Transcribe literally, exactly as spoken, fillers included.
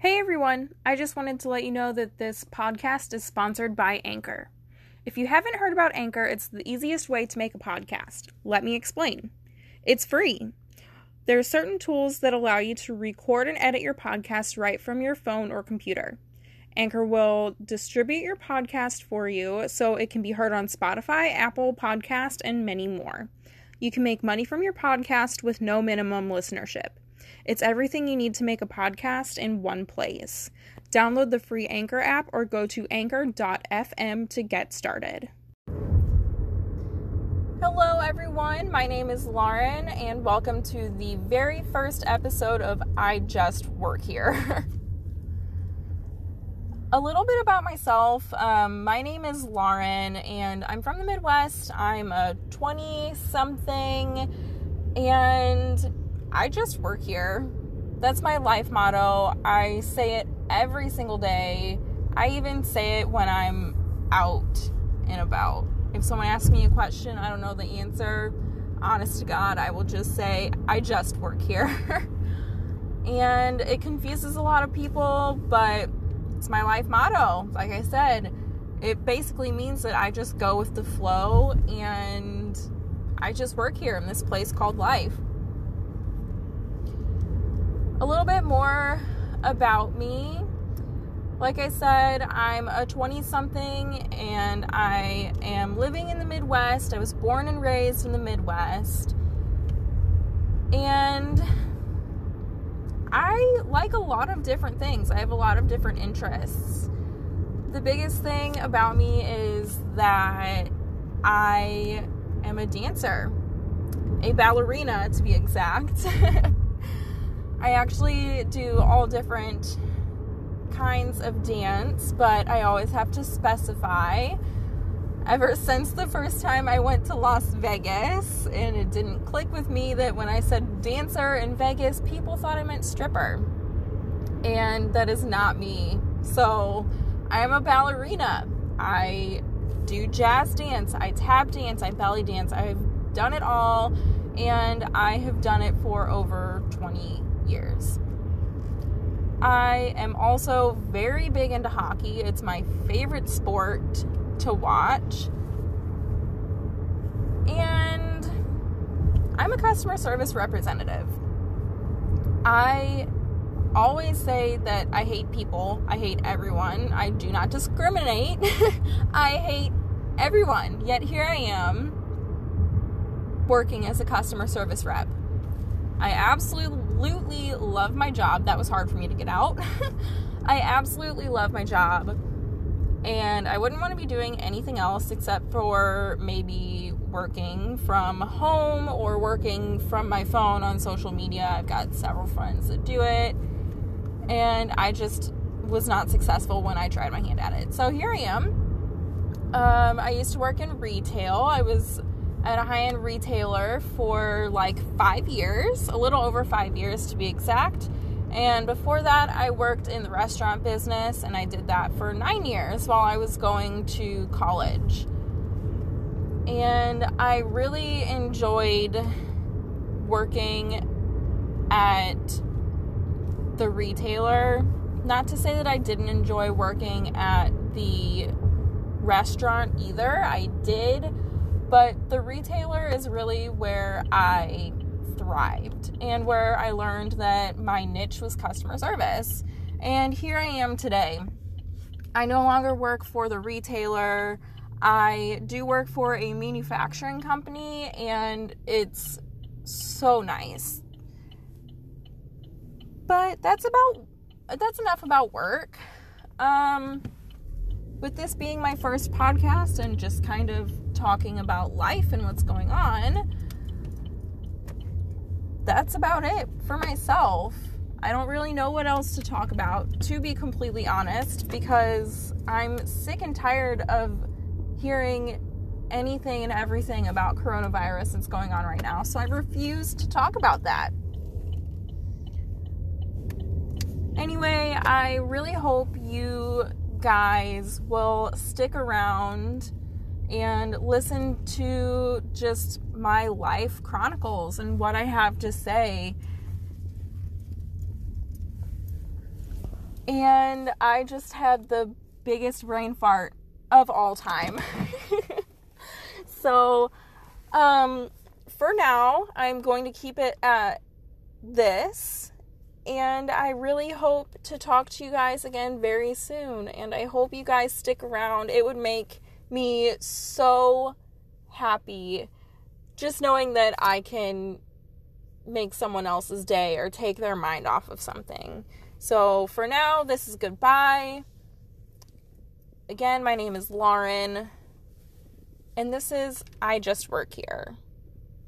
Hey everyone, I just wanted to let you know that this podcast is sponsored by Anchor. If you haven't heard about Anchor, it's the easiest way to make a podcast. Let me explain. It's free. There are certain tools that allow you to record and edit your podcast right from your phone or computer. Anchor will distribute your podcast for you so it can be heard on Spotify, Apple Podcast, and many more. You can make money from your podcast with no minimum listenership. It's everything you need to make a podcast in one place. Download the free Anchor app or go to anchor dot f m to get started. Hello everyone, my name is Lauren and welcome to the very first episode of I Just Work Here. A little bit about myself. Um, my name is Lauren and I'm from the Midwest. I'm a twenty-something and I just work here. That's my life motto. I say it every single day. I even say it when I'm out and about. If someone asks me a question, I don't know the answer, honest to God, I will just say, I just work here. And it confuses a lot of people, but it's my life motto. Like I said, it basically means that I just go with the flow and I just work here in this place called life. A little bit more about me. Like I said, I'm a twenty-something and I am living in the Midwest. I was born and raised in the Midwest. And I like a lot of different things. I have a lot of different interests. The biggest thing about me is that I am a dancer, a ballerina to be exact. I actually do all different kinds of dance, but I always have to specify. Ever since the first time I went to Las Vegas, and it didn't click with me that when I said dancer in Vegas, people thought I meant stripper. And that is not me. So I am a ballerina. I do jazz dance, I tap dance, I belly dance. I've done it all, and I have done it for over twenty years. I am also very big into hockey. It's my favorite sport to watch. And I'm a customer service representative. I always say that I hate people. I hate everyone. I do not discriminate. I hate everyone. Yet here I am working as a customer service rep. I absolutely love my job. That was hard for me to get out. I absolutely love my job. And I wouldn't want to be doing anything else except for maybe working from home or working from my phone on social media. I've got several friends that do it. And I just was not successful when I tried my hand at it. So here I am. Um, I used to work in retail. I was at a high-end retailer for like five years, a little over five years to be exact. And before that, I worked in the restaurant business, and I did that for nine years while I was going to college. And I really enjoyed working at the retailer. Not to say that I didn't enjoy working at the restaurant either. I did. But the retailer is really where I thrived and where I learned that my niche was customer service. And here I am today. I no longer work for the retailer. I do work for a manufacturing company, and it's so nice. But that's about, that's enough about work. Um, with this being my first podcast and just kind of talking about life and what's going on, that's about it for myself. I don't really know what else to talk about, to be completely honest, because I'm sick and tired of hearing anything and everything about coronavirus that's going on right now, so I refuse to talk about that. Anyway, I really hope you guys will stick around and listen to just my life chronicles and what I have to say. And I just had the biggest brain fart of all time. So, um, for now, I'm going to keep it at this. And I really hope to talk to you guys again very soon. And I hope you guys stick around. It would make me so happy just knowing that I can make someone else's day or take their mind off of something. So for now, this is goodbye. Again, my name is Lauren, and this is I Just Work Here.